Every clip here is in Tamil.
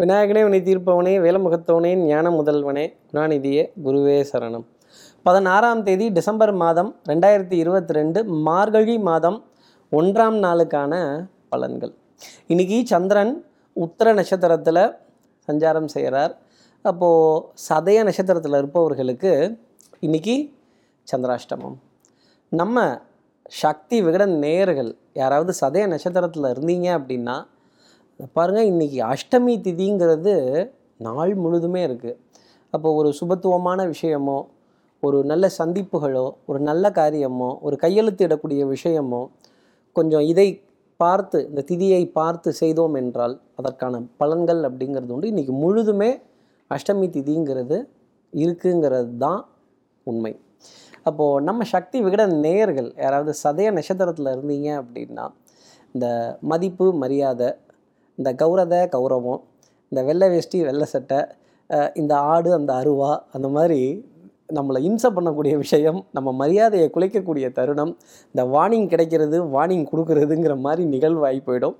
விநாயகனே வினை தீர்ப்பவனே வேலமுகத்தவனே ஞான முதல்வனே குணாநிதியே குருவே சரணம். 16ஆம் தேதி டிசம்பர் மாதம் 2022 மார்கழி மாதம் 1ஆம் நாளுக்கான பலன்கள். இன்றைக்கி சந்திரன் உத்திர நட்சத்திரத்தில் சஞ்சாரம் செய்கிறார். அப்போது சதய நட்சத்திரத்தில் இருப்பவர்களுக்கு இன்றைக்கி சந்திராஷ்டமம். நம்ம சக்தி விகட நேயர்கள் யாராவது சதய நட்சத்திரத்தில் இருந்தீங்க அப்படின்னா பாருங்கள், இன்றைக்கி அஷ்டமி திதிங்கிறது நாள் முழுதுமே இருக்குது. அப்போ ஒரு சுபத்துவமான விஷயமோ, ஒரு நல்ல சந்திப்புகளோ, ஒரு நல்ல காரியமோ, ஒரு கையெழுத்திடக்கூடிய விஷயமோ கொஞ்சம் இதை பார்த்து, இந்த திதியை பார்த்து செய்தோம் என்றால் அதற்கான பலன்கள் அப்படிங்கிறது உண்டு. இன்றைக்கி முழுதுமே அஷ்டமி திதிங்கிறது இருக்குங்கிறது தான் உண்மை. அப்போது நம்ம சக்தி விகட நேயர்கள் யாராவது சதய நட்சத்திரத்தில் இருந்தீங்க அப்படின்னா இந்த மதிப்பு மரியாதை, இந்த கௌரவம், இந்த வெள்ளை வேஷ்டி வெள்ளை சட்டை, இந்த ஆடு அந்த அருவா, அந்த மாதிரி நம்மளை இம்சை பண்ணக்கூடிய விஷயம், நம்ம மரியாதையை குலைக்கக்கூடிய தருணம், இந்த வார்னிங் கிடைக்கிறது வார்னிங் கொடுக்கறதுங்கிற மாதிரி நிகழ்வாகி போயிடும்.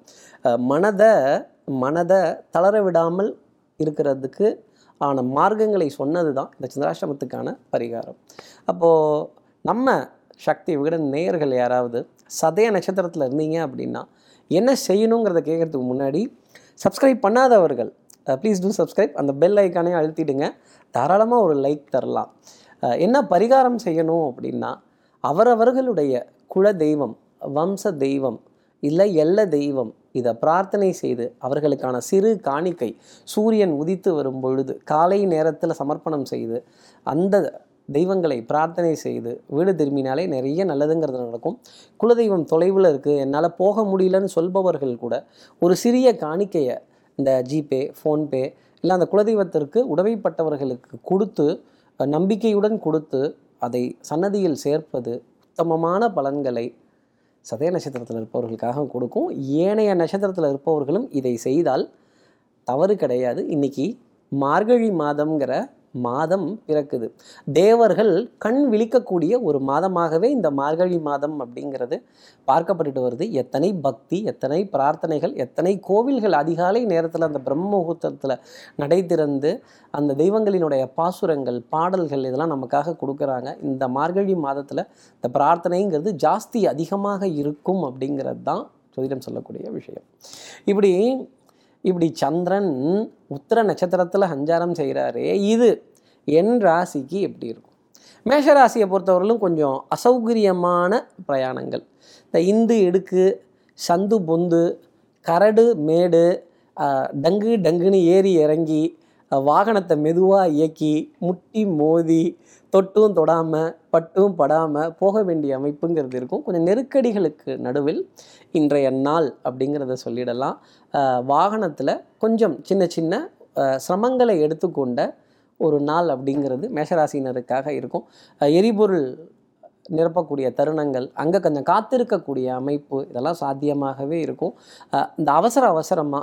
மனதை தளர விடாமல் இருக்கிறதுக்கு ஆன மார்க்கங்களை சொன்னது தான் இந்த சந்திராஷ்டமத்துக்கான பரிகாரம். அப்போது நம்ம சக்தி விகட நேயர்கள் யாராவது சதய நட்சத்திரத்தில் இருந்தீங்க அப்படின்னா என்ன செய்யணுங்கிறத கேட்குறதுக்கு முன்னாடி சப்ஸ்கிரைப் பண்ணாதவர்கள் ப்ளீஸ் டூ சப்ஸ்கிரைப், அந்த பெல் ஐக்கானே அழுத்திடுங்க. தாராளமாக ஒரு லைக் தரலாம். என்ன பரிகாரம் செய்யணும் அப்படின்னா அவரவர்களுடைய குல தெய்வம், வம்ச தெய்வம், இல்லை எல்ல தெய்வம் இதை பிரார்த்தனை செய்து அவர்களுக்கான சிறு காணிக்கை சூரியன் உதித்து வரும் பொழுது காலை நேரத்தில் சமர்ப்பணம் செய்து அந்த தெய்வங்களை பிரார்த்தனை செய்து வீடு திரும்பினாலே நிறைய நல்லதுங்கிறது நடக்கும். குலதெய்வம் தொலைவில் இருக்குது, என்னால் போக முடியலன்னு சொல்பவர்கள் கூட ஒரு சிறிய காணிக்கையை இந்த ஜிபே, ஃபோன்பே இல்லை அந்த குலதெய்வத்திற்கு உடவைப்பட்டவர்களுக்கு கொடுத்து நம்பிக்கையுடன் கொடுத்து அதை சன்னதியில் சேர்ப்பது உத்தமமான பலன்களை சதய நட்சத்திரத்தில் இருப்பவர்களுக்காக கொடுக்கும். ஏனைய நட்சத்திரத்தில் இருப்பவர்களும் இதை செய்தால் தவறு கிடையாது. இன்றைக்கி மார்கழி மாதம்ங்கிற மாதம் பிறக்குது. தேவர்கள் கண் விழிக்கக்கூடிய ஒரு மாதமாகவே இந்த மார்கழி மாதம் அப்படிங்கிறது பார்க்கப்பட்டுட்டு வருது. எத்தனை பக்தி, எத்தனை பிரார்த்தனைகள், எத்தனை கோவில்கள் அதிகாலை நேரத்தில் அந்த பிரம்ம முகூர்த்தத்தில் நடை திறந்து அந்த தெய்வங்களினுடைய பாசுரங்கள், பாடல்கள் இதெல்லாம் நமக்காக கொடுக்குறாங்க. இந்த மார்கழி மாதத்தில் இந்த பிரார்த்தனைங்கிறது ஜாஸ்தி அதிகமாக இருக்கும் அப்படிங்கிறது தான் ஜோதிடம் சொல்லக்கூடிய விஷயம். இப்படி சந்திரன் உத்திர நட்சத்திரத்தில் சஞ்சாரம் செய்கிறாரே, இது என் ராசிக்கு எப்படி இருக்கும்? மேஷராசியை பொறுத்தவரையிலும் கொஞ்சம் அசௌகரியமான பிரயாணங்கள், இந்த இந்து இடுக்கு, சந்து பொந்து, கரடு மேடு, டங்குன்னு ஏறி இறங்கி, வாகனத்தை மெதுவாக இயக்கி, முட்டி மோதி, தொட்டும் தொடாமல் பட்டும் படாமல் போக வேண்டிய அமைப்புங்கிறது இருக்கும். கொஞ்சம் நெருக்கடிகளுக்கு நடுவில் இன்றைய நாள் அப்படிங்கிறத சொல்லிடலாம். வாகனத்தில் கொஞ்சம் சின்ன சின்ன சிரமங்களை எடுத்துக்கொண்ட ஒரு நாள் அப்படிங்கிறது மேஷராசினருக்காக இருக்கும். எரிபொருள் நிரப்பக்கூடிய தருணங்கள், அங்கே கொஞ்சம் காத்திருக்கக்கூடிய அமைப்பு இதெல்லாம் சாத்தியமாகவே இருக்கும். இந்த அவசரமாக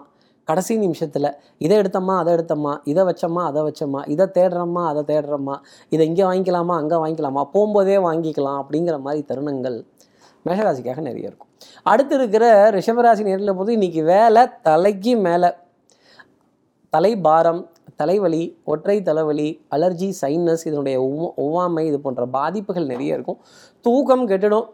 கடைசி நிமிஷத்தில் இதை எடுத்தோமா அதை எடுத்தோமா, இதை வச்சோமா அதை வச்சோமா, இதை தேடுறோமா அதை தேடுறோமா, இதை இங்கே வாங்கிக்கலாமா அங்கே வாங்கிக்கலாமா, போகும்போதே வாங்கிக்கலாம் அப்படிங்கிற மாதிரி தருணங்கள் மேஷராசிக்காக நிறைய இருக்கும். அடுத்து இருக்கிற ரிஷபராசி நேரில் போது இன்றைக்கி வேலை தலைக்கு மேலே, தலைபாரம், தலைவலி, ஒற்றை தலைவலி, அலர்ஜி, சைனஸ் இதனுடைய ஒவ்வாமை இது போன்ற பாதிப்புகள் நிறைய இருக்கும். தூக்கம் கெட்டுடும்.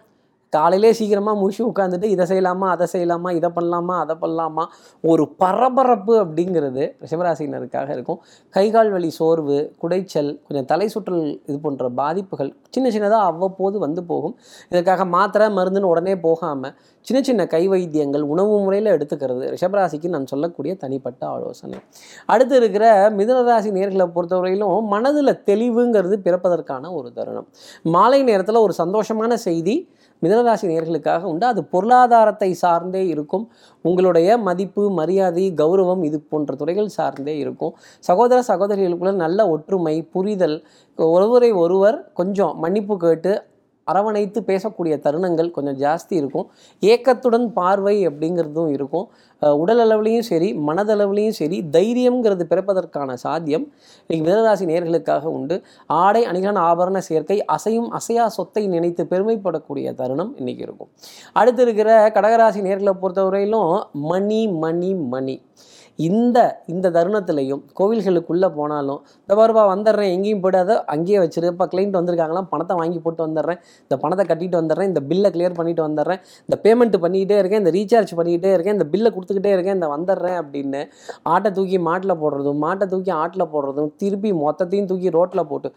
காலையிலே சீக்கிரமாக முடிச்சு உட்காந்துட்டு இதை செய்யலாமா அதை செய்யலாமா, இதை பண்ணலாமா அதை பண்ணலாமா, ஒரு பரபரப்பு அப்படிங்கிறது ரிஷபராசினருக்காக இருக்கும். கைகால் வலி, சோர்வு, குடைச்சல், கொஞ்சம் தலை சுற்றல் இது போன்ற பாதிப்புகள் சின்ன சின்னதாக அவ்வப்போது வந்து போகும். இதற்காக மாத்திரை மருந்துன்னு உடனே போகாமல் சின்ன சின்ன கை வைத்தியங்கள், உணவு முறையில் எடுத்துக்கிறது ரிஷபராசிக்கு நான் சொல்லக்கூடிய தனிப்பட்ட ஆலோசனை. அடுத்து இருக்கிற மிதுனராசி நேர்களை பொறுத்தவரையிலும் மனதில் தெளிவுங்கிறது பிறப்பதற்கான ஒரு தருணம். மாலை நேரத்தில் ஒரு சந்தோஷமான செய்தி மிதுனராசி நேர்களுக்காக உண்டு. அது பொருளாதாரத்தை சார்ந்தே இருக்கும். உங்களுடைய மதிப்பு, மரியாதை, கௌரவம் இது போன்ற துறைகள் சார்ந்தே இருக்கும். சகோதர சகோதரிகளுக்குள்ள நல்ல ஒற்றுமை, புரிதல், ஒருவரை ஒருவர் கொஞ்சம் மன்னிப்பு கேட்டு அரவணைத்து பேசக்கூடிய தருணங்கள் கொஞ்சம் ஜாஸ்தி இருக்கும். ஏக்கத்துடன் பார்வை அப்படிங்கிறதும் இருக்கும். உடல் அளவுலேயும் சரி, மனதளவுலேயும் சரி, தைரியம்ங்கிறது பிறப்பதற்கான சாத்தியம் இன்றைக்கி மிதுனராசி நேயர்களுக்காக உண்டு. ஆடை அணிகலன் ஆபரண சேர்க்கை, அசையும் அசையா சொத்தை நினைத்து பெருமைப்படக்கூடிய தருணம் இன்றைக்கி இருக்கும். அடுத்து இருக்கிற கடகராசி நேயர்களை பொறுத்தவரையிலும் மணி மணி மணி இந்த தருணத்திலையும் கோவில்களுக்குள்ளே போனாலும் இந்த பாருப்பா வந்துடுறேன், எங்கேயும் போய்டாத, அங்கேயே வச்சிருப்பா, கிளைண்ட் வந்திருக்காங்களாம், பணத்தை வாங்கி போட்டு வந்துடுறேன், இந்த பணத்தை கட்டிட்டு வந்துடுறேன், இந்த பில்லை கிளியர் பண்ணிட்டு வந்துடுறேன், இந்த பேமெண்ட் பண்ணிக்கிட்டே இருக்கேன், இந்த ரீசார்ஜ் பண்ணிக்கிட்டே இருக்கேன், இந்த பில்லை கொடுத்துக்கிட்டே இருக்கேன், இந்த வந்துடுறேன் அப்படின்னு ஆட்டை தூக்கி மாட்டில் போடுறதும், மாட்டை தூக்கி ஆட்டில் போடுறதும், திருப்பி மொத்தத்தையும் தூக்கி ரோட்டில் போட்டு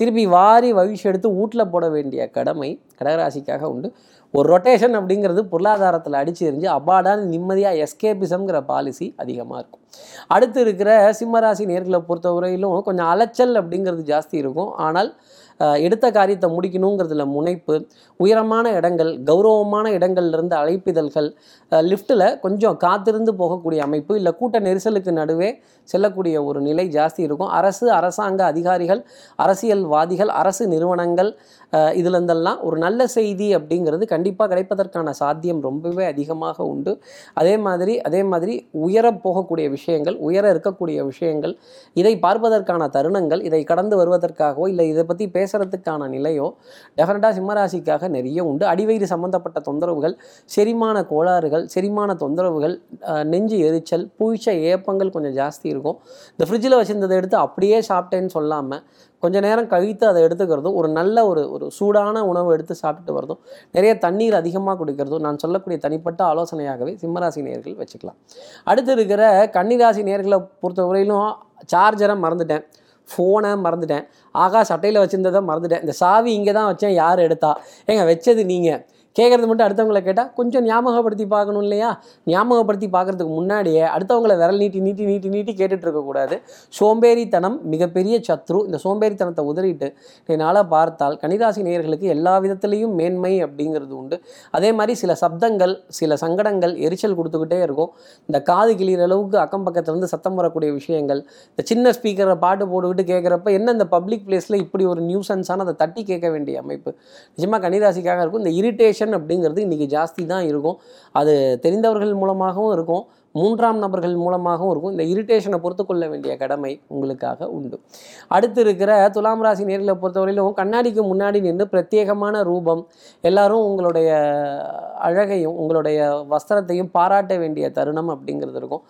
திருப்பி வாரி வகிச்சு எடுத்து வீட்டில் போட வேண்டிய கடமை கடகராசிக்காக உண்டு. ஒரு ரொட்டேஷன் அப்படிங்கிறது பொருளாதாரத்தில் அடிச்சு எரிஞ்சு அபாடான நிம்மதியாக எஸ்கேபிசம்ங்கிற பாலிசி அதிகமாக இருக்கும். அடுத்து இருக்கிற சிம்மராசி நேர்களை பொறுத்த வரையிலும் கொஞ்சம் அலைச்சல் அப்படிங்கிறது ஜாஸ்தி இருக்கும். ஆனால் எடுத்த காரியத்தை முடிக்கணுங்கிறதுல முனைப்பு, உயரமான இடங்கள், கௌரவமான இடங்கள்லேருந்து அழைப்பிதழ்கள், லிஃப்ட்டில் கொஞ்சம் காத்திருந்து போகக்கூடிய அமைப்பு, இல்லை கூட்ட நெரிசலுக்கு நடுவே செல்லக்கூடிய ஒரு நிலை ஜாஸ்தி இருக்கும். அரசாங்க அதிகாரிகள், அரசியல்வாதிகள், அரசு நிறுவனங்கள் இதுலந்தெல்லாம் ஒரு நல்ல செய்தி அப்படிங்கிறது கண்டிப்பாக கிடைப்பதற்கான சாத்தியம் ரொம்பவே அதிகமாக உண்டு. அதே மாதிரி உயர போகக்கூடிய விஷயங்கள், உயர இருக்கக்கூடிய விஷயங்கள், இதை பார்ப்பதற்கான தருணங்கள், இதை கடந்து வருவதற்காகவோ இல்லை இதை பற்றி பேசுறதுக்கான நிலையோ டெஃபினட்டாக சிம்மராசிக்காக நிறைய உண்டு. அடிவயிறு சம்பந்தப்பட்ட தொந்தரவுகள், செரிமான கோளாறுகள், செரிமான தொந்தரவுகள், நெஞ்சு எரிச்சல், புளிச்ச ஏப்பங்கள் கொஞ்சம் ஜாஸ்தி இருக்கும். இந்த ஃப்ரிட்ஜில் வச்சிருந்ததை எடுத்து அப்படியே சாப்பிட்டேன்னு சொல்லாமல் கொஞ்சம் நேரம் கழித்து அதை எடுத்துக்கிறதும், ஒரு நல்ல ஒரு சூடான உணவு எடுத்து சாப்பிட்டு வரதும், நிறைய தண்ணீர் அதிகமாக குடிக்கிறதும் நான் சொல்லக்கூடிய தனிப்பட்ட ஆலோசனையாகவே சிம்மராசி நேயர்கள் வச்சுக்கலாம். அடுத்து இருக்கிற கன்னிராசி நேயர்களை பொறுத்தவரையிலும் சார்ஜரை மறந்துட்டேன், ஃபோனை மறந்துட்டேன், சட்டையில் வச்சுருந்ததை மறந்துட்டேன், இந்த சாவி இங்கே தான் வச்சேன், யார் எடுத்தா, ஏங்க வச்சது நீங்கள் கேட்குறது மட்டும் அடுத்தவங்களை கேட்டால் கொஞ்சம் ஞாபகப்படுத்தி பார்க்கணும் இல்லையா? ஞாபகப்படுத்தி பார்க்குறதுக்கு முன்னாடியே அடுத்தவங்களை விரல் நீட்டி நீட்டி நீட்டி நீட்டி கேட்டுட்ருக்கக்கூடாது. சோம்பேறித்தனம் மிகப்பெரிய சத்ரு. இந்த சோம்பேறித்தனத்தை உதறிட்டு என்னால் பார்த்தால் கன்னிராசி நேயர்களுக்கு எல்லா விதத்துலேயும் மேன்மை அப்படிங்கிறது உண்டு. அதே மாதிரி சில சப்தங்கள், சில சங்கடங்கள் எரிச்சல் கொடுத்துக்கிட்டே இருக்கும். இந்த காது கிளிகிற அளவுக்கு அக்கம் பக்கத்துலேருந்து சத்தம் வரக்கூடிய விஷயங்கள், இந்த சின்ன ஸ்பீக்கரை பாட்டு போட்டுக்கிட்டு கேட்குறப்ப என்ன இந்த பப்ளிக் பிளேஸில் இப்படி ஒரு நியூசன்ஸான அதை தட்டி கேட்க வேண்டிய அமைப்பு நிஜமாக கன்னிராசிக்காக இருக்கும். இந்த இரிட்டேஷன் அப்படிங்கிறது இன்னைக்கு ஜாஸ்தி தான் இருக்கும். அது தெரிந்தவர்கள் மூலமாகவும் இருக்கும், மூன்றாம் நபர்கள் மூலமாகவும் இருக்கும். இந்த இரிட்டேஷனை பொறுத்து கொள்ள வேண்டிய கடமை உங்களுக்காக உண்டு. அடுத்து இருக்கிற துலாம் ராசி நேர்களை பொறுத்தவரையிலும் கண்ணாடிக்கு முன்னாடி நின்று பிரத்யேகமான ரூபம், எல்லாரும் உங்களுடைய அழகையும் உங்களுடைய வஸ்திரத்தையும் பாராட்ட வேண்டிய தருணம் அப்படிங்கிறது இருக்கும்.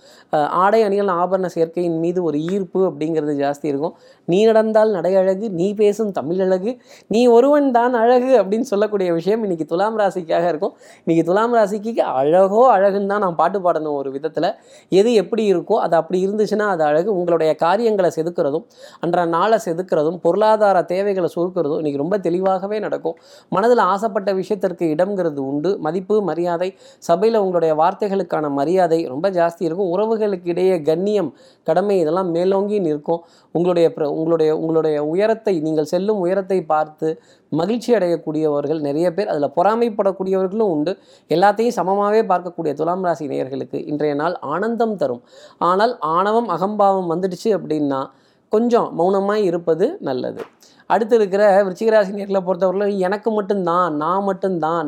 ஆடை அணிகள் ஆபரண சேர்க்கையின் மீது ஒரு ஈர்ப்பு அப்படிங்கிறது ஜாஸ்தி இருக்கும். நீ நடந்தால் நடை அழகு, நீ பேசும் தமிழ் அழகு, நீ ஒருவன் தான் அழகு அப்படின்னு சொல்லக்கூடிய விஷயம் இன்னைக்கு துலாம் ராசிக்காக இருக்கும். இன்னைக்கு துலாம் ராசிக்கு அழகோ அழகுன்னு தான் நான் பாட்டு பாடணும். ஒரு விதத்தில் எது எப்படி இருக்கோ அது அப்படி இருந்துச்சுன்னா அது அழகு. உங்களுடைய காரியங்களை செதுக்கிறதும், அன்ற நாளை செதுக்கிறதும், பொருளாதார தேவைகளை சுருக்கிறதும் இன்னைக்கு ரொம்ப தெளிவாகவே நடக்கும். மனதில் ஆசைப்பட்ட விஷயத்திற்கு இடம்ங்கிறது உண்டு. மதிப்பு, மரியாதை, சபையில் உங்களுடைய வார்த்தைகளுக்கான மரியாதை ரொம்ப ஜாஸ்தி இருக்கும். உறவுகளுக்கு இடையே கண்ணியம், கடமை இதெல்லாம் மேலோங்கி நிற்கும். உங்களுடைய உயரத்தை, நீங்கள் செல்லும் உயரத்தை பார்த்து மகிழ்ச்சி அடையக்கூடியவர்கள் நிறைய பேர், அதில் பொறாமைப்படக்கூடியவர்களும் உண்டு. எல்லாத்தையும் சமமாகவே பார்க்கக்கூடிய துலாம் ராசி நேயர்களுக்கு இன்றைய நாள் ஆனந்தம் தரும். ஆனால் ஆணவம், அகம்பாவம் வந்துடுச்சு அப்படின்னா கொஞ்சம் மௌனமாக இருப்பது நல்லது. அடுத்து இருக்கிற விருச்சிகராசி நேர்களை பொறுத்தவரையில் எனக்கு மட்டும்தான்,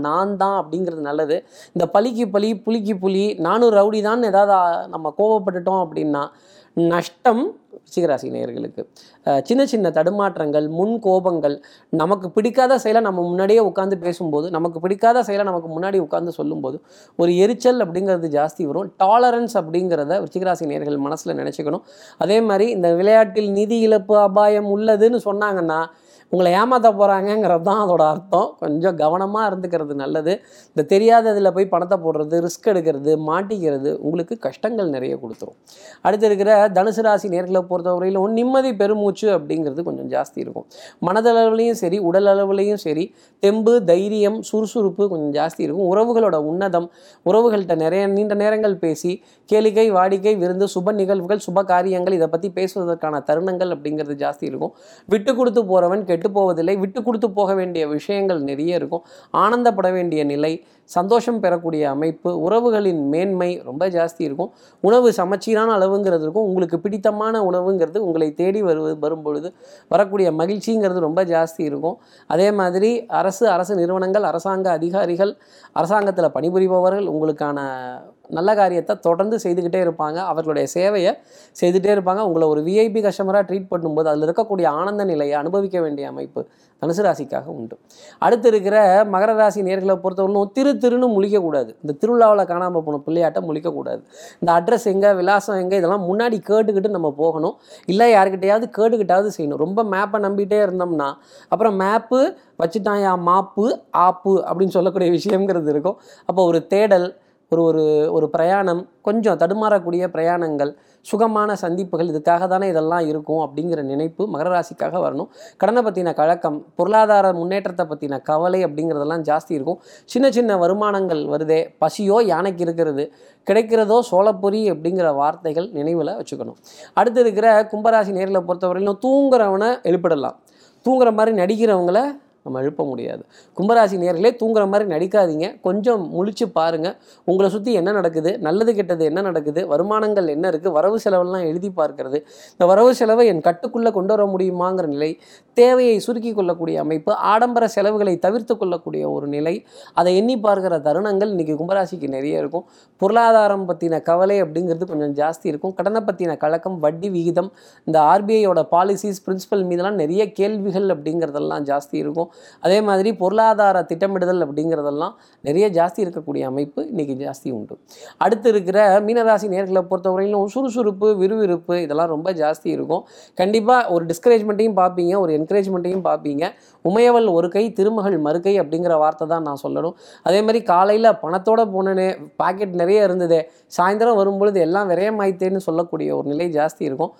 நான் தான் அப்படிங்கிறது நல்லது. இந்த பலிக்கு பலி, புலிக்கு புலி, நானும் ரவுடி தான் ஏதாவது நம்ம கோபப்பட்டுட்டோம் அப்படின்னா நஷ்டம் விருச்சிகராசி நேயர்களுக்கு. சின்ன சின்ன தடுமாற்றங்கள், முன் கோபங்கள், நமக்கு பிடிக்காத செயலை நம்ம முன்னாடியே உட்காந்து பேசும்போது, நமக்கு பிடிக்காத செயலை நமக்கு முன்னாடி உட்காந்து சொல்லும்போது ஒரு எரிச்சல் அப்படிங்கிறது ஜாஸ்தி வரும். டாலரன்ஸ் அப்படிங்கிறத விருச்சிகராசி நேயர்கள் மனசில் நினச்சிக்கணும். அதே மாதிரி இந்த விளையாட்டில் நிதி இழப்பு அபாயம் உள்ளதுன்னு சொன்னாங்கன்னா உங்களை ஏமாற்ற போகிறாங்கங்கிறது தான் அதோட அர்த்தம். கொஞ்சம் கவனமாக இருந்துக்கிறது நல்லது. இந்த தெரியாததில் போய் பணத்தை போடுறது, ரிஸ்க் எடுக்கிறது, மாட்டிக்கிறது உங்களுக்கு கஷ்டங்கள் நிறைய கொடுத்துரும். அடுத்து இருக்கிற தனுசு ராசி நேர்களை பொறுத்தவரையிலும் நிம்மதி, பெருமூச்சு அப்படிங்கிறது கொஞ்சம் ஜாஸ்தி இருக்கும். மனதளவுலையும் சரி, உடல் அளவுலையும் சரி, தெம்பு, தைரியம், சுறுசுறுப்பு கொஞ்சம் ஜாஸ்தி இருக்கும். உறவுகளோட உன்னதம், உறவுகள்கிட்ட நிறைய நீண்ட நேரங்கள் பேசி கேளிக்கை, வாடிக்கை, விருந்து, சுப நிகழ்வுகள், சுப காரியங்கள் இதை பற்றி பேசுவதற்கான தருணங்கள் அப்படிங்கிறது ஜாஸ்தி இருக்கும். விட்டு கொடுத்து போகிறவன் விட்டு போவதில்லை. விட்டு கொடுத்து போக வேண்டிய விஷயங்கள் நிறைய இருக்கும். ஆனந்தப்பட வேண்டிய நிலை, சந்தோஷம் பெறக்கூடிய அமைப்பு, உறவுகளின் மேன்மை ரொம்ப ஜாஸ்தி இருக்கும். உணவு சமச்சீரான அளவுங்கிறது இருக்கும். உங்களுக்கு பிடித்தமான உணவுங்கிறது உங்களை தேடி வரும்பொழுது வரக்கூடிய மகிழ்ச்சிங்கிறது ரொம்ப ஜாஸ்தி இருக்கும். அதே மாதிரி அரசு நிறுவனங்கள், அரசாங்க அதிகாரிகள், அரசாங்கத்தில் பணிபுரிபவர்கள் உங்களுக்கான நல்ல காரியத்தை தொடர்ந்து செய்துக்கிட்டே இருப்பாங்க. அவர்களுடைய சேவையை செய்துகிட்டே இருப்பாங்க. உங்களை ஒரு விஐபி கஸ்டமராக ட்ரீட் பண்ணும்போது அதில் இருக்கக்கூடிய ஆனந்த நிலையை அனுபவிக்க வேண்டிய அமைப்பு தனுசு ராசிக்காக உண்டு. அடுத்து இருக்கிற மகர ராசி நேர்களை பொறுத்தவரைக்கும் திரு திருன்னு முழிக்கக்கூடாது. இந்த திருவிழாவில் காணாமல் போன பிள்ளையாட்ட முழிக்கக்கூடாது. இந்த அட்ரஸ் எங்கே, விலாசம் எங்கே, இதெல்லாம் முன்னாடி கேட்டுக்கிட்டு நம்ம போகணும். இல்லை யாருக்கிட்டையாவது கேட்டுக்கிட்டாவது செய்யணும். ரொம்ப மேப்பை நம்பிகிட்டே இருந்தோம்னா அப்புறம் மேப்பு வச்சுட்டான் யா மாப்பு ஆப்பு அப்படின்னு சொல்லக்கூடிய விஷயங்கிறது இருக்கும். அப்போ ஒரு தேடல், ஒரு ஒரு பிரயாணம், கொஞ்சம் தடுமாறக்கூடிய பிரயாணங்கள், சுகமான சந்திப்புகள், இதுக்காக தானே இதெல்லாம் இருக்கும் அப்படிங்கிற நினைப்பு மகர ராசிக்காக வரணும். கடனை பற்றின கலக்கம், பொருளாதார முன்னேற்றத்தை பற்றின கவலை அப்படிங்கிறதெல்லாம் ஜாஸ்தி இருக்கும். சின்ன சின்ன வருமானங்கள் வருதே, பசியோ யானைக்கு இருக்கிறது, கிடைக்கிறதோ சோளப்பொறி அப்படிங்கிற வார்த்தைகள் நினைவில் வச்சுக்கணும். அடுத்து இருக்கிற கும்பராசி நேரில் பொறுத்தவரையிலும் தூங்குறவனை எழுப்பிடலாம், தூங்குற மாதிரி நடிக்கிறவங்கள நம்ம எழுப்ப முடியாது. கும்பராசி நேர்களே, தூங்குற மாதிரி நடிக்காதீங்க, கொஞ்சம் முழிச்சு பாருங்கள். உங்களை சுற்றி என்ன நடக்குது, நல்லது கெட்டது என்ன நடக்குது, வருமானங்கள் என்ன இருக்குது, வரவு செலவெல்லாம் எழுதி பார்க்கறது, இந்த வரவு செலவை என் கட்டுக்குள்ளே கொண்டு வர முடியுமாங்கிற நிலை, தேவையை சுருக்கி கொள்ளக்கூடிய அமைப்பு, ஆடம்பர செலவுகளை தவிர்த்து கொள்ளக்கூடிய ஒரு நிலை, அதை எண்ணி பார்க்குற தருணங்கள் இன்றைக்கி கும்பராசிக்கு நிறைய இருக்கும். பொருளாதாரம் பற்றின கவலை அப்படிங்கிறது கொஞ்சம் ஜாஸ்தி இருக்கும். கடனை பற்றின கலக்கம், வட்டி விகிதம், இந்த ஆர்பிஐயோட பாலிசிஸ், பிரின்சிபல் மீதெல்லாம் நிறைய கேள்விகள் அப்படிங்கிறதெல்லாம் ஜாஸ்தி இருக்கும். அதே மாதிரி பொருளாதார திட்டமிடுதல் அப்படிங்கிறதெல்லாம் நிறைய ஜாஸ்தி இருக்கக்கூடிய அமைப்பு இன்றைக்கி ஜாஸ்தி உண்டு. அடுத்து இருக்கிற மீனராசி நேர்களை பொறுத்தவரையிலும் சுறுசுறுப்பு, விறுவிறுப்பு இதெல்லாம் ரொம்ப ஜாஸ்தி இருக்கும். கண்டிப்பாக ஒரு டிஸ்கரேஜ்மெண்ட்டையும் பார்ப்பீங்க, ஒரு என்கரேஜ்மெண்ட்டையும் பார்ப்பீங்க. உமையவள் ஒரு கை, திருமகள் மறுக்கை அப்படிங்கிற வார்த்தை தான் நான் சொல்லணும். அதே மாதிரி காலையில் பணத்தோடு போனேனே, பாக்கெட் நிறைய இருந்ததே, சாயந்தரம் வரும்பொழுது எல்லாம் விரயமாயிட்டேன்னு சொல்லக்கூடிய ஒரு நிலை ஜாஸ்தி இருக்கும்.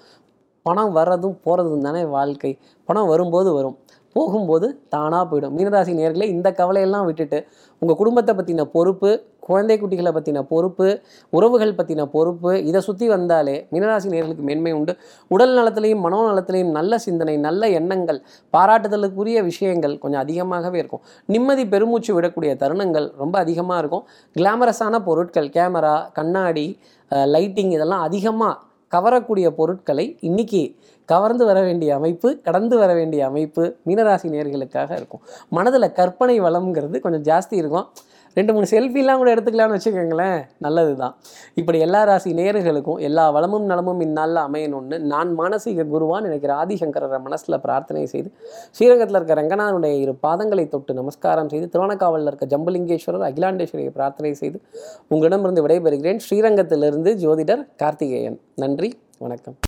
பணம் வர்றதும் போகிறதும் தானே வாழ்க்கை. பணம் வரும்போது வரும், போகும்போது தானாக போயிடும். மீனராசி நேயர்களே, இந்த கவலையெல்லாம் விட்டுட்டு உங்கள் குடும்பத்தை பற்றின பொறுப்பு, குழந்தை குட்டிகளை பற்றின பொறுப்பு, உறவுகள் பற்றின பொறுப்பு, இதை சுற்றி வந்தாலே மீனராசி நேயர்களுக்கு மேன்மை உண்டு. உடல் நலத்திலையும் மனோ நலத்திலையும் நல்ல சிந்தனை, நல்ல எண்ணங்கள், பாராட்டுதலுக்குரிய விஷயங்கள் கொஞ்சம் அதிகமாகவே இருக்கும். நிம்மதி பெருமூச்சு விடக்கூடிய தருணங்கள் ரொம்ப அதிகமாக இருக்கும். கிளாமரஸான பொருட்கள், கேமரா, கண்ணாடி, லைட்டிங் இதெல்லாம் அதிகமாக கவரக்கூடிய பொருட்களை இன்றைக்கி கவர்ந்து வர வேண்டிய அமைப்பு, கடந்து வர வேண்டிய அமைப்பு மீனராசி நேயர்களுக்காக இருக்கும். மனதில் கற்பனை வளம்ங்கிறது கொஞ்சம் ஜாஸ்தி இருக்கும். 2-3 செல்ஃபிலாம் கூட எடுத்துக்கலாம்னு வச்சுக்கோங்களேன், நல்லது தான். இப்படி எல்லா ராசி நேயர்களுக்கும் எல்லா வளமும் நலமும் இந்நாளில் அமையணும்னு நான் மானசீக குருவான்னு நினைக்கிற ஆதிசங்கரரை மனசில் பிரார்த்தனை செய்து, ஸ்ரீரங்கத்தில் இருக்க ரங்கநாதனுடைய 2 பாதங்களை தொட்டு நமஸ்காரம் செய்து, திருவண்ணாமலையில் இருக்க ஜம்புலிங்கேஸ்வரர் அகிலாண்டேஸ்வரியை பிரார்த்தனை செய்து உங்களிடமிருந்து விடைபெறுகிறேன். ஸ்ரீரங்கத்திலிருந்து ஜோதிடர் கார்த்திகேயன். நன்றி, வணக்கம்.